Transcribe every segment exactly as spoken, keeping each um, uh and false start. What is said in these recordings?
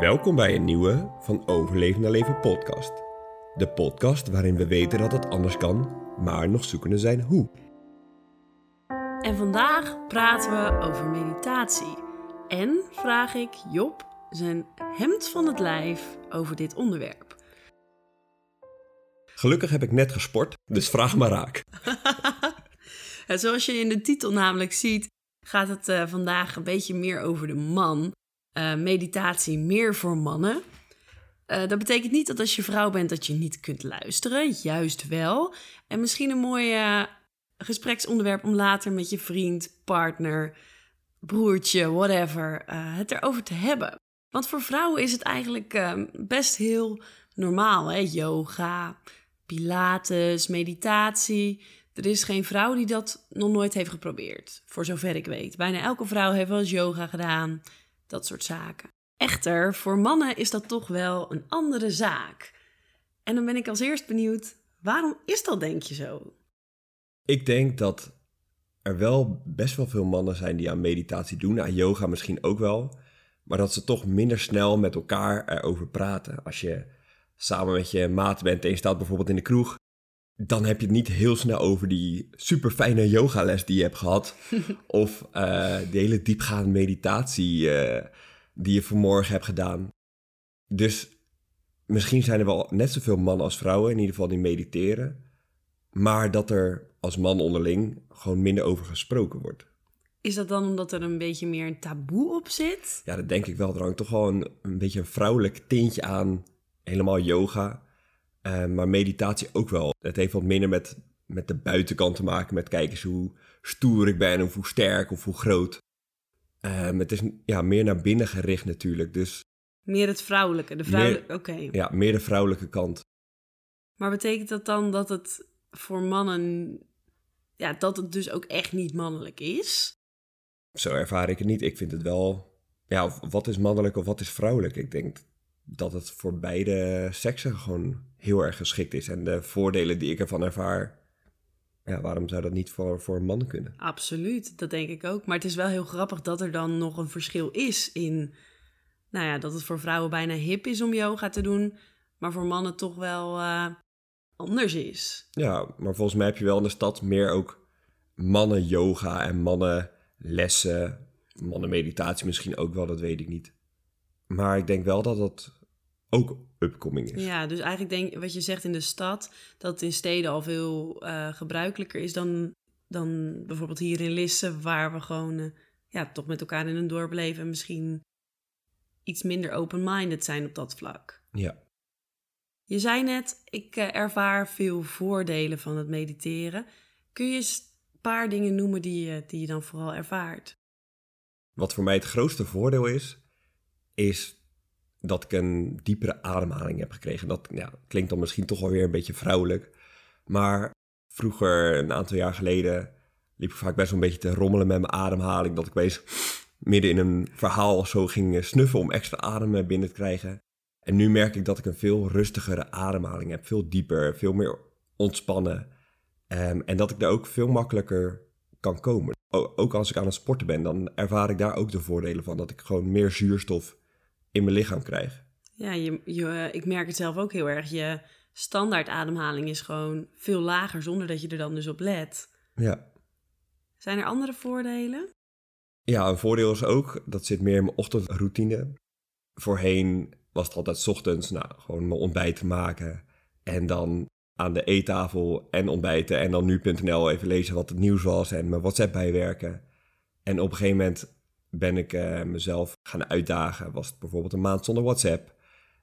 Welkom bij een nieuwe Van Overleven naar Leven podcast. De podcast waarin we weten dat het anders kan, maar nog zoekende zijn hoe. En vandaag praten we over meditatie. En vraag ik Job zijn hemd van het lijf over dit onderwerp. Gelukkig heb ik net gesport, dus vraag maar raak. Zoals je in de titel namelijk ziet, gaat het uh, vandaag een beetje meer over de man. Uh, meditatie meer voor mannen. Uh, dat betekent niet dat als je vrouw bent dat je niet kunt luisteren. Juist wel. En misschien een mooi uh, gespreksonderwerp om later met je vriend, partner, broertje, whatever, uh, het erover te hebben. Want voor vrouwen is het eigenlijk uh, best heel normaal. Hè? Yoga, pilates, meditatie. Er is geen vrouw die dat nog nooit heeft geprobeerd. Voor zover ik weet. Bijna elke vrouw heeft wel eens yoga gedaan. Dat soort zaken. Echter, voor mannen is dat toch wel een andere zaak. En dan ben ik als eerst benieuwd, waarom is dat denk je zo? Ik denk dat er wel best wel veel mannen zijn die aan meditatie doen, aan yoga misschien ook wel, maar dat ze toch minder snel met elkaar erover praten. Als je samen met je maat bent en je staat bijvoorbeeld in de kroeg, dan heb je het niet heel snel over die superfijne yogales die je hebt gehad. Of uh, de hele diepgaande meditatie uh, die je vanmorgen hebt gedaan. Dus misschien zijn er wel net zoveel mannen als vrouwen, in ieder geval die mediteren. Maar dat er als man onderling gewoon minder over gesproken wordt. Is dat dan omdat er een beetje meer een taboe op zit? Ja, dat denk ik wel. Er hangt toch wel een, een beetje een vrouwelijk tintje aan. Helemaal yoga. Uh, maar meditatie ook wel. Het heeft wat minder met, met de buitenkant te maken. Met kijk eens hoe stoer ik ben of hoe sterk of hoe groot. Uh, het is ja, meer naar binnen gericht natuurlijk. Dus meer het vrouwelijke. De vrouwelijke, oké. Okay. Ja, meer de vrouwelijke kant. Maar betekent dat dan dat het voor mannen... Ja, dat het dus ook echt niet mannelijk is? Zo ervaar ik het niet. Ik vind het wel... Ja, wat is mannelijk of wat is vrouwelijk? Ik denk dat het voor beide seksen gewoon heel erg geschikt is. En de voordelen die ik ervan ervaar, ja, waarom zou dat niet voor, voor een man kunnen? Absoluut, dat denk ik ook. Maar het is wel heel grappig dat er dan nog een verschil is in... Nou ja, dat het voor vrouwen bijna hip is om yoga te doen, maar voor mannen toch wel uh, anders is. Ja, maar volgens mij heb je wel in de stad meer ook mannen yoga en mannen lessen. Mannen meditatie misschien ook wel, dat weet ik niet. Maar ik denk wel dat dat ook upcoming is. Ja, dus eigenlijk denk wat je zegt in de stad, dat het in steden al veel uh, gebruikelijker is dan, dan bijvoorbeeld hier in Lisse, waar we gewoon uh, ja, toch met elkaar in een dorp leven en misschien iets minder open-minded zijn op dat vlak. Ja. Je zei net, ik uh, ervaar veel voordelen van het mediteren. Kun je eens een paar dingen noemen die, uh, die je dan vooral ervaart? Wat voor mij het grootste voordeel is, is dat ik een diepere ademhaling heb gekregen. Dat ja, klinkt dan misschien toch wel weer een beetje vrouwelijk. Maar vroeger, een aantal jaar geleden, liep ik vaak best wel een beetje te rommelen met mijn ademhaling. Dat ik wees midden in een verhaal zo ging snuffen om extra adem binnen te krijgen. En nu merk ik dat ik een veel rustigere ademhaling heb. Veel dieper, veel meer ontspannen. Um, en dat ik daar ook veel makkelijker kan komen. O, ook als ik aan het sporten ben, dan ervaar ik daar ook de voordelen van. Dat ik gewoon meer zuurstof in mijn lichaam krijg. Ja, je, je, ik merk het zelf ook heel erg. Je standaard ademhaling is gewoon veel lager zonder dat je er dan dus op let. Ja. Zijn er andere voordelen? Ja, een voordeel is ook, dat zit meer in mijn ochtendroutine. Voorheen was het altijd 's ochtends, nou, gewoon mijn ontbijt maken. En dan aan de eettafel en ontbijten. En dan nu punt n l even lezen wat het nieuws was en mijn WhatsApp bijwerken. En op een gegeven moment ben ik uh, mezelf gaan uitdagen. Was het bijvoorbeeld een maand zonder WhatsApp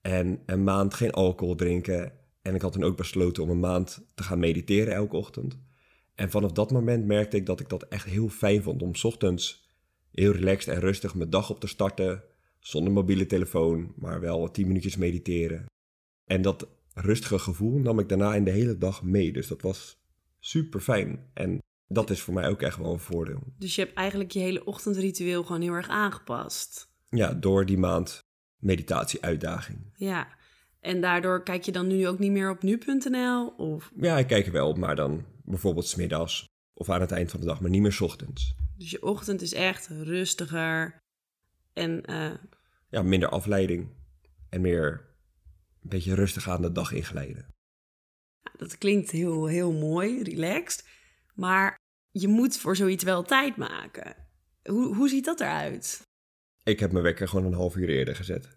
en een maand geen alcohol drinken. En ik had toen ook besloten om een maand te gaan mediteren elke ochtend. En vanaf dat moment merkte ik dat ik dat echt heel fijn vond om 's ochtends heel relaxed en rustig mijn dag op te starten. Zonder mobiele telefoon, maar wel tien minuutjes mediteren. En dat rustige gevoel nam ik daarna in de hele dag mee. Dus dat was super fijn. En dat is voor mij ook echt wel een voordeel. Dus je hebt eigenlijk je hele ochtendritueel gewoon heel erg aangepast. Ja, door die maand meditatie-uitdaging. Ja, en daardoor kijk je dan nu ook niet meer op nu punt n l? Of... Ja, ik kijk er wel op, maar dan bijvoorbeeld 's middags of aan het eind van de dag, maar niet meer 's ochtends. Dus je ochtend is echt rustiger en uh, ja, minder afleiding en meer een beetje rustig aan de dag inglijden. Dat klinkt heel, heel mooi, relaxed, maar je moet voor zoiets wel tijd maken. Hoe, hoe ziet dat eruit? Ik heb mijn wekker gewoon een half uur eerder gezet.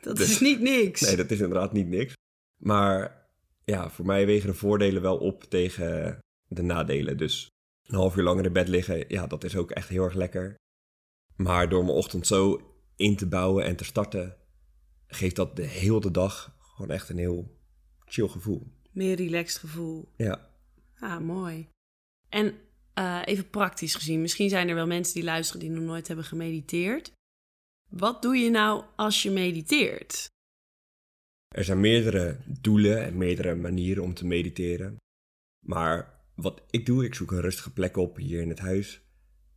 Dat dus, is niet niks. Nee, dat is inderdaad niet niks. Maar ja, voor mij wegen de voordelen wel op tegen de nadelen. Dus een half uur langer in bed liggen, ja, dat is ook echt heel erg lekker. Maar door mijn ochtend zo in te bouwen en te starten, geeft dat de hele dag gewoon echt een heel chill gevoel. Meer relaxed gevoel. Ja. Ah, mooi. En uh, even praktisch gezien, misschien zijn er wel mensen die luisteren die nog nooit hebben gemediteerd. Wat doe je nou als je mediteert? Er zijn meerdere doelen en meerdere manieren om te mediteren. Maar wat ik doe, ik zoek een rustige plek op hier in het huis.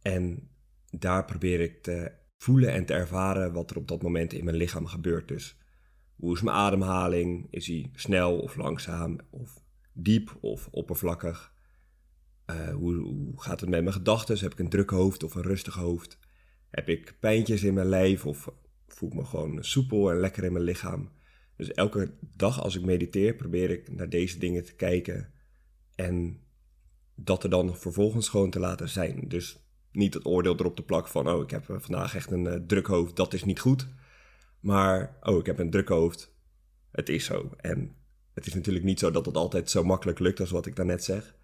En daar probeer ik te voelen en te ervaren wat er op dat moment in mijn lichaam gebeurt. Dus hoe is mijn ademhaling? Is die snel of langzaam of diep of oppervlakkig? Uh, hoe, hoe gaat het met mijn gedachten? Heb ik een druk hoofd of een rustig hoofd? Heb ik pijntjes in mijn lijf of voel ik me gewoon soepel en lekker in mijn lichaam? Dus elke dag als ik mediteer probeer ik naar deze dingen te kijken en dat er dan vervolgens gewoon te laten zijn. Dus niet het oordeel erop te plakken van, oh, ik heb vandaag echt een uh, druk hoofd, dat is niet goed. Maar, oh, ik heb een druk hoofd, het is zo. En het is natuurlijk niet zo dat het altijd zo makkelijk lukt als wat ik daarnet zeg.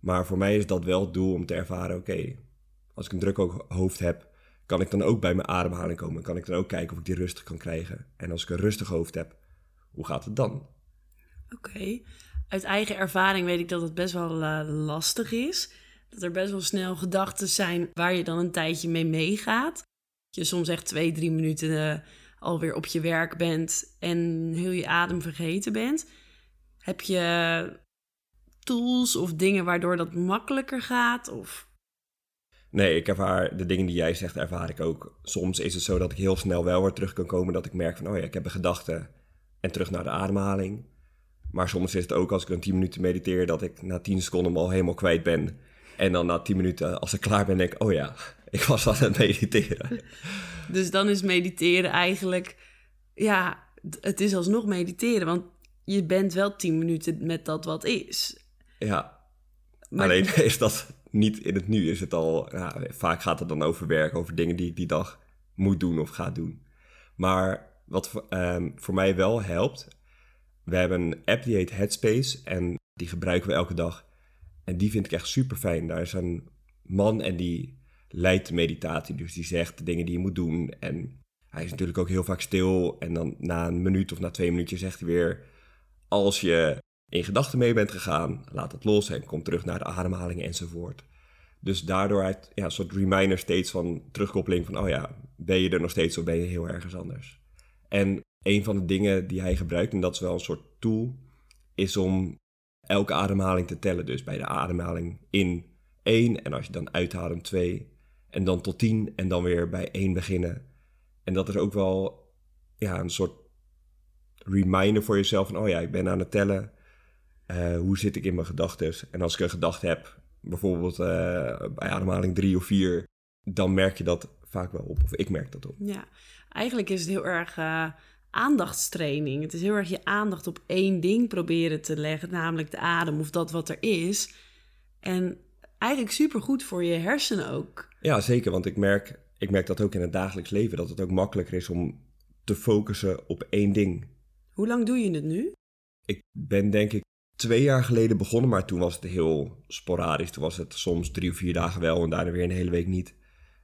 Maar voor mij is dat wel het doel om te ervaren, oké, okay, als ik een druk hoofd heb, kan ik dan ook bij mijn ademhaling komen? Kan ik dan ook kijken of ik die rustig kan krijgen? En als ik een rustig hoofd heb, hoe gaat het dan? Oké. Okay. Uit eigen ervaring weet ik dat het best wel uh, lastig is. Dat er best wel snel gedachten zijn waar je dan een tijdje mee meegaat. Dat je soms echt twee, drie minuten uh, alweer op je werk bent en heel je adem vergeten bent. Heb je tools of dingen waardoor dat makkelijker gaat of... Nee, ik ervaar de dingen die jij zegt, ervaar ik ook. Soms is het zo dat ik heel snel wel weer terug kan komen, dat ik merk van, oh ja, ik heb een gedachte en terug naar de ademhaling. Maar soms is het ook als ik dan tien minuten mediteer, dat ik na tien seconden me al helemaal kwijt ben. En dan na tien minuten, als ik klaar ben, denk ik, oh ja, ik was aan het mediteren. Dus dan is mediteren eigenlijk, ja, het is alsnog mediteren, want je bent wel tien minuten met dat wat is. Ja, maar... alleen is dat... Niet in het nu is het al... Nou, vaak gaat het dan over werk, over dingen die ik die dag moet doen of ga doen. Maar wat um, voor mij wel helpt... We hebben een app die heet Headspace en die gebruiken we elke dag. En die vind ik echt super fijn. Daar is een man en die leidt de meditatie. Dus die zegt de dingen die je moet doen. En hij is natuurlijk ook heel vaak stil. En dan na een minuut of na twee minuutjes zegt hij weer... Als je... in gedachten mee bent gegaan, laat het los en kom terug naar de ademhaling enzovoort. Dus daardoor uit, ja, een soort reminder steeds van terugkoppeling van, oh ja, ben je er nog steeds of ben je heel ergens anders? En een van de dingen die hij gebruikt, en dat is wel een soort tool, is om elke ademhaling te tellen. Dus bij de ademhaling in één en als je dan uithaalt twee en dan tot tien en dan weer bij één beginnen. En dat is ook wel ja, een soort reminder voor jezelf van, oh ja, ik ben aan het tellen. Uh, hoe zit ik in mijn gedachten? En als ik een gedachte heb, bijvoorbeeld uh, bij ademhaling drie of vier, dan merk je dat vaak wel op. Of ik merk dat op. Ja, eigenlijk is het heel erg uh, aandachtstraining. Het is heel erg je aandacht op één ding proberen te leggen, namelijk de adem of dat wat er is. En eigenlijk supergoed voor je hersenen ook. Ja, zeker. Want ik merk, ik merk dat ook in het dagelijks leven, dat het ook makkelijker is om te focussen op één ding. Hoe lang doe je het nu? Ik ben denk ik twee jaar geleden begonnen, maar toen was het heel sporadisch. Toen was het soms drie of vier dagen wel en daarna weer een hele week niet.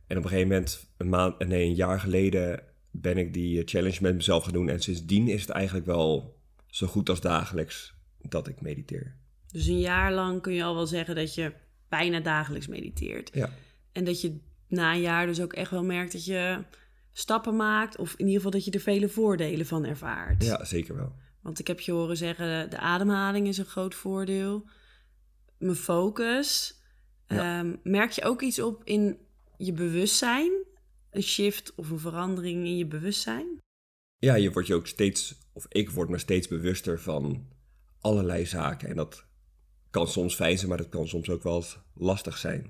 En op een gegeven moment, een, maand, nee, een jaar geleden, ben ik die challenge met mezelf gaan doen. En sindsdien is het eigenlijk wel zo goed als dagelijks dat ik mediteer. Dus een jaar lang kun je al wel zeggen dat je bijna dagelijks mediteert. Ja. En dat je na een jaar dus ook echt wel merkt dat je stappen maakt. Of in ieder geval dat je er vele voordelen van ervaart. Ja, zeker wel. Want ik heb je horen zeggen, de ademhaling is een groot voordeel. Mijn focus. Ja. Um, merk je ook iets op in je bewustzijn? Een shift of een verandering in je bewustzijn? Ja, je wordt je ook steeds, of ik word me steeds bewuster van allerlei zaken. En dat kan soms fijn zijn, maar dat kan soms ook wel lastig zijn.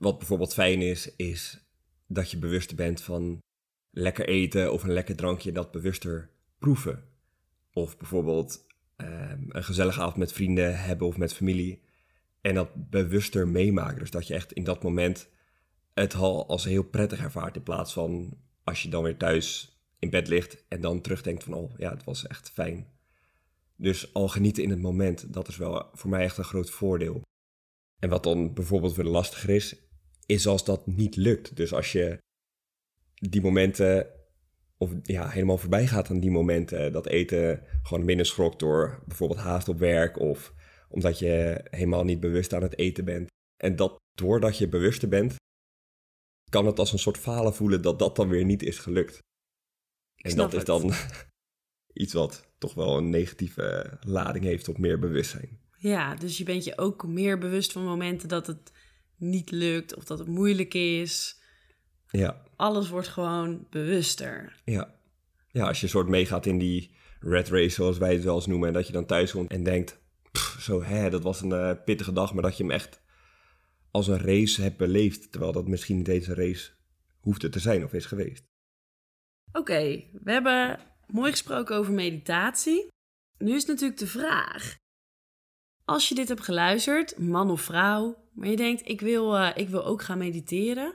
Wat bijvoorbeeld fijn is, is dat je bewuster bent van... lekker eten of een lekker drankje dat bewuster proeven. Of bijvoorbeeld eh, een gezellige avond met vrienden hebben of met familie. En dat bewuster meemaken. Dus dat je echt in dat moment het al als heel prettig ervaart. In plaats van als je dan weer thuis in bed ligt en dan terugdenkt van oh ja, het was echt fijn. Dus al genieten in het moment, dat is wel voor mij echt een groot voordeel. En wat dan bijvoorbeeld weer lastiger is, is als dat niet lukt. Dus als je die momenten, of ja, helemaal voorbij gaat aan die momenten, dat eten gewoon binnenschrokt door bijvoorbeeld haast op werk of omdat je helemaal niet bewust aan het eten bent. En dat doordat je bewuster bent, kan het als een soort falen voelen dat dat dan weer niet is gelukt. En dat is dan iets wat toch wel een negatieve lading heeft op meer bewustzijn. Ja, dus je bent je ook meer bewust van momenten dat het niet lukt of dat het moeilijk is. Ja. Alles wordt gewoon bewuster. Ja, ja, als je soort meegaat in die rat race, zoals wij het wel eens noemen, en dat je dan thuis komt en denkt, pff, zo hè, dat was een uh, pittige dag, maar dat je hem echt als een race hebt beleefd, terwijl dat misschien niet eens een race hoefde te zijn of is geweest. Oké, okay, we hebben mooi gesproken over meditatie. Nu is natuurlijk de vraag, als je dit hebt geluisterd, man of vrouw, maar je denkt, ik wil, uh, ik wil ook gaan mediteren.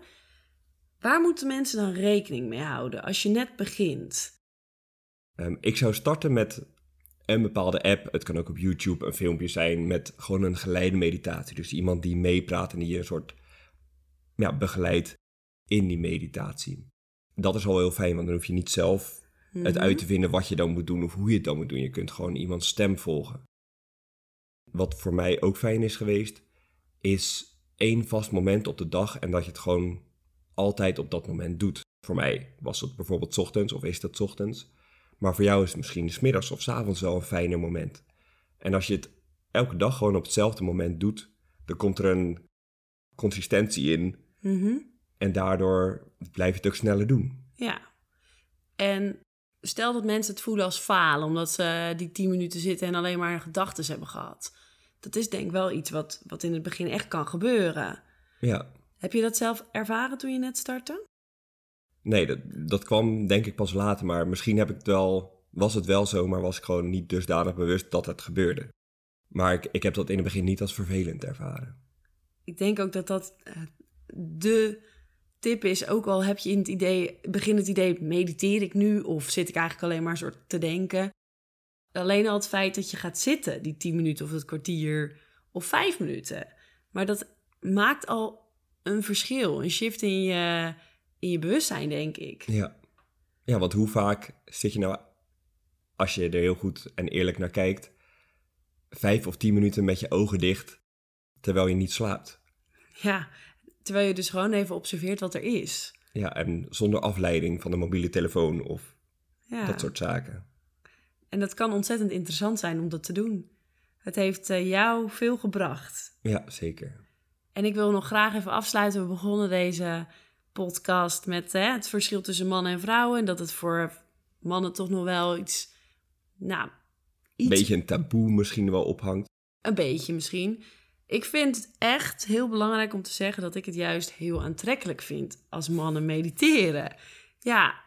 Waar moeten mensen dan rekening mee houden als je net begint? Um, ik zou starten met een bepaalde app. Het kan ook op YouTube een filmpje zijn met gewoon een geleide meditatie. Dus iemand die meepraat en die je een soort ja, begeleidt in die meditatie. Dat is al heel fijn, want dan hoef je niet zelf mm-hmm. het uit te vinden wat je dan moet doen of hoe je het dan moet doen. Je kunt gewoon iemands stem volgen. Wat voor mij ook fijn is geweest, is één vast moment op de dag en dat je het gewoon altijd op dat moment doet. Voor mij was dat bijvoorbeeld 's ochtends of is dat 's ochtends. Maar voor jou is het misschien 's middags of 's avonds wel een fijner moment. En als je het elke dag gewoon op hetzelfde moment doet, dan komt er een consistentie in. Mm-hmm. En daardoor blijf je het ook sneller doen. Ja. En stel dat mensen het voelen als falen, omdat ze die tien minuten zitten en alleen maar gedachten hebben gehad. Dat is denk ik wel iets wat, wat in het begin echt kan gebeuren. Ja. Heb je dat zelf ervaren toen je net startte? Nee, dat, dat kwam denk ik pas later. Maar misschien heb ik het wel, was het wel zo, maar was ik gewoon niet dusdanig bewust dat het gebeurde. Maar ik, ik heb dat in het begin niet als vervelend ervaren. Ik denk ook dat dat uh, de tip is. Ook al heb je in het idee, begin het idee, mediteer ik nu? Of zit ik eigenlijk alleen maar soort te denken? Alleen al het feit dat je gaat zitten, die tien minuten of het kwartier of vijf minuten. Maar dat maakt al een verschil, een shift in je, in je bewustzijn, denk ik. Ja. Ja, want hoe vaak zit je nou, als je er heel goed en eerlijk naar kijkt, vijf of tien minuten met je ogen dicht, terwijl je niet slaapt? Ja, terwijl je dus gewoon even observeert wat er is. Ja, en zonder afleiding van de mobiele telefoon of ja, dat soort zaken. En dat kan ontzettend interessant zijn om dat te doen. Het heeft jou veel gebracht. Ja, zeker. En ik wil nog graag even afsluiten. We begonnen deze podcast met hè, het verschil tussen mannen en vrouwen. En dat het voor mannen toch nog wel iets... Nou, iets... Een beetje een taboe misschien wel ophangt. Een beetje misschien. Ik vind het echt heel belangrijk om te zeggen dat ik het juist heel aantrekkelijk vind als mannen mediteren. Ja,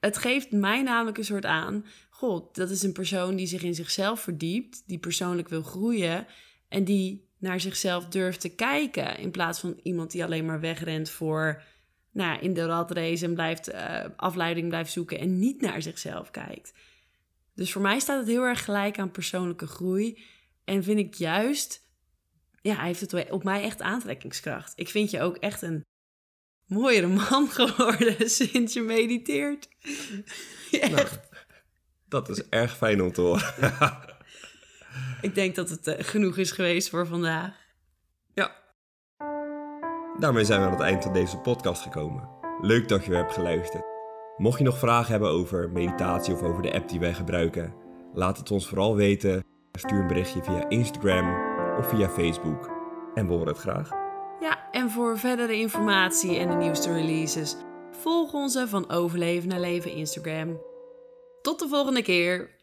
het geeft mij namelijk een soort aan... God, dat is een persoon die zich in zichzelf verdiept, die persoonlijk wil groeien en die naar zichzelf durft te kijken, in plaats van iemand die alleen maar wegrent voor, nou ja, in de rat race en blijft, uh, afleiding blijft zoeken en niet naar zichzelf kijkt. Dus voor mij staat het heel erg gelijk aan persoonlijke groei en vind ik juist, ja, hij heeft het op mij echt aantrekkingskracht. Ik vind je ook echt een mooiere man geworden sinds je mediteert. Echt. Nou, dat is erg fijn om te horen. Ik denk dat het uh, genoeg is geweest voor vandaag. Ja. Daarmee zijn we aan het eind van deze podcast gekomen. Leuk dat je weer hebt geluisterd. Mocht je nog vragen hebben over meditatie of over de app die wij gebruiken, laat het ons vooral weten. Stuur een berichtje via Instagram of via Facebook. En we horen het graag. Ja, en voor verdere informatie en de nieuwste releases, volg onze Van Overleven naar Leven Instagram. Tot de volgende keer.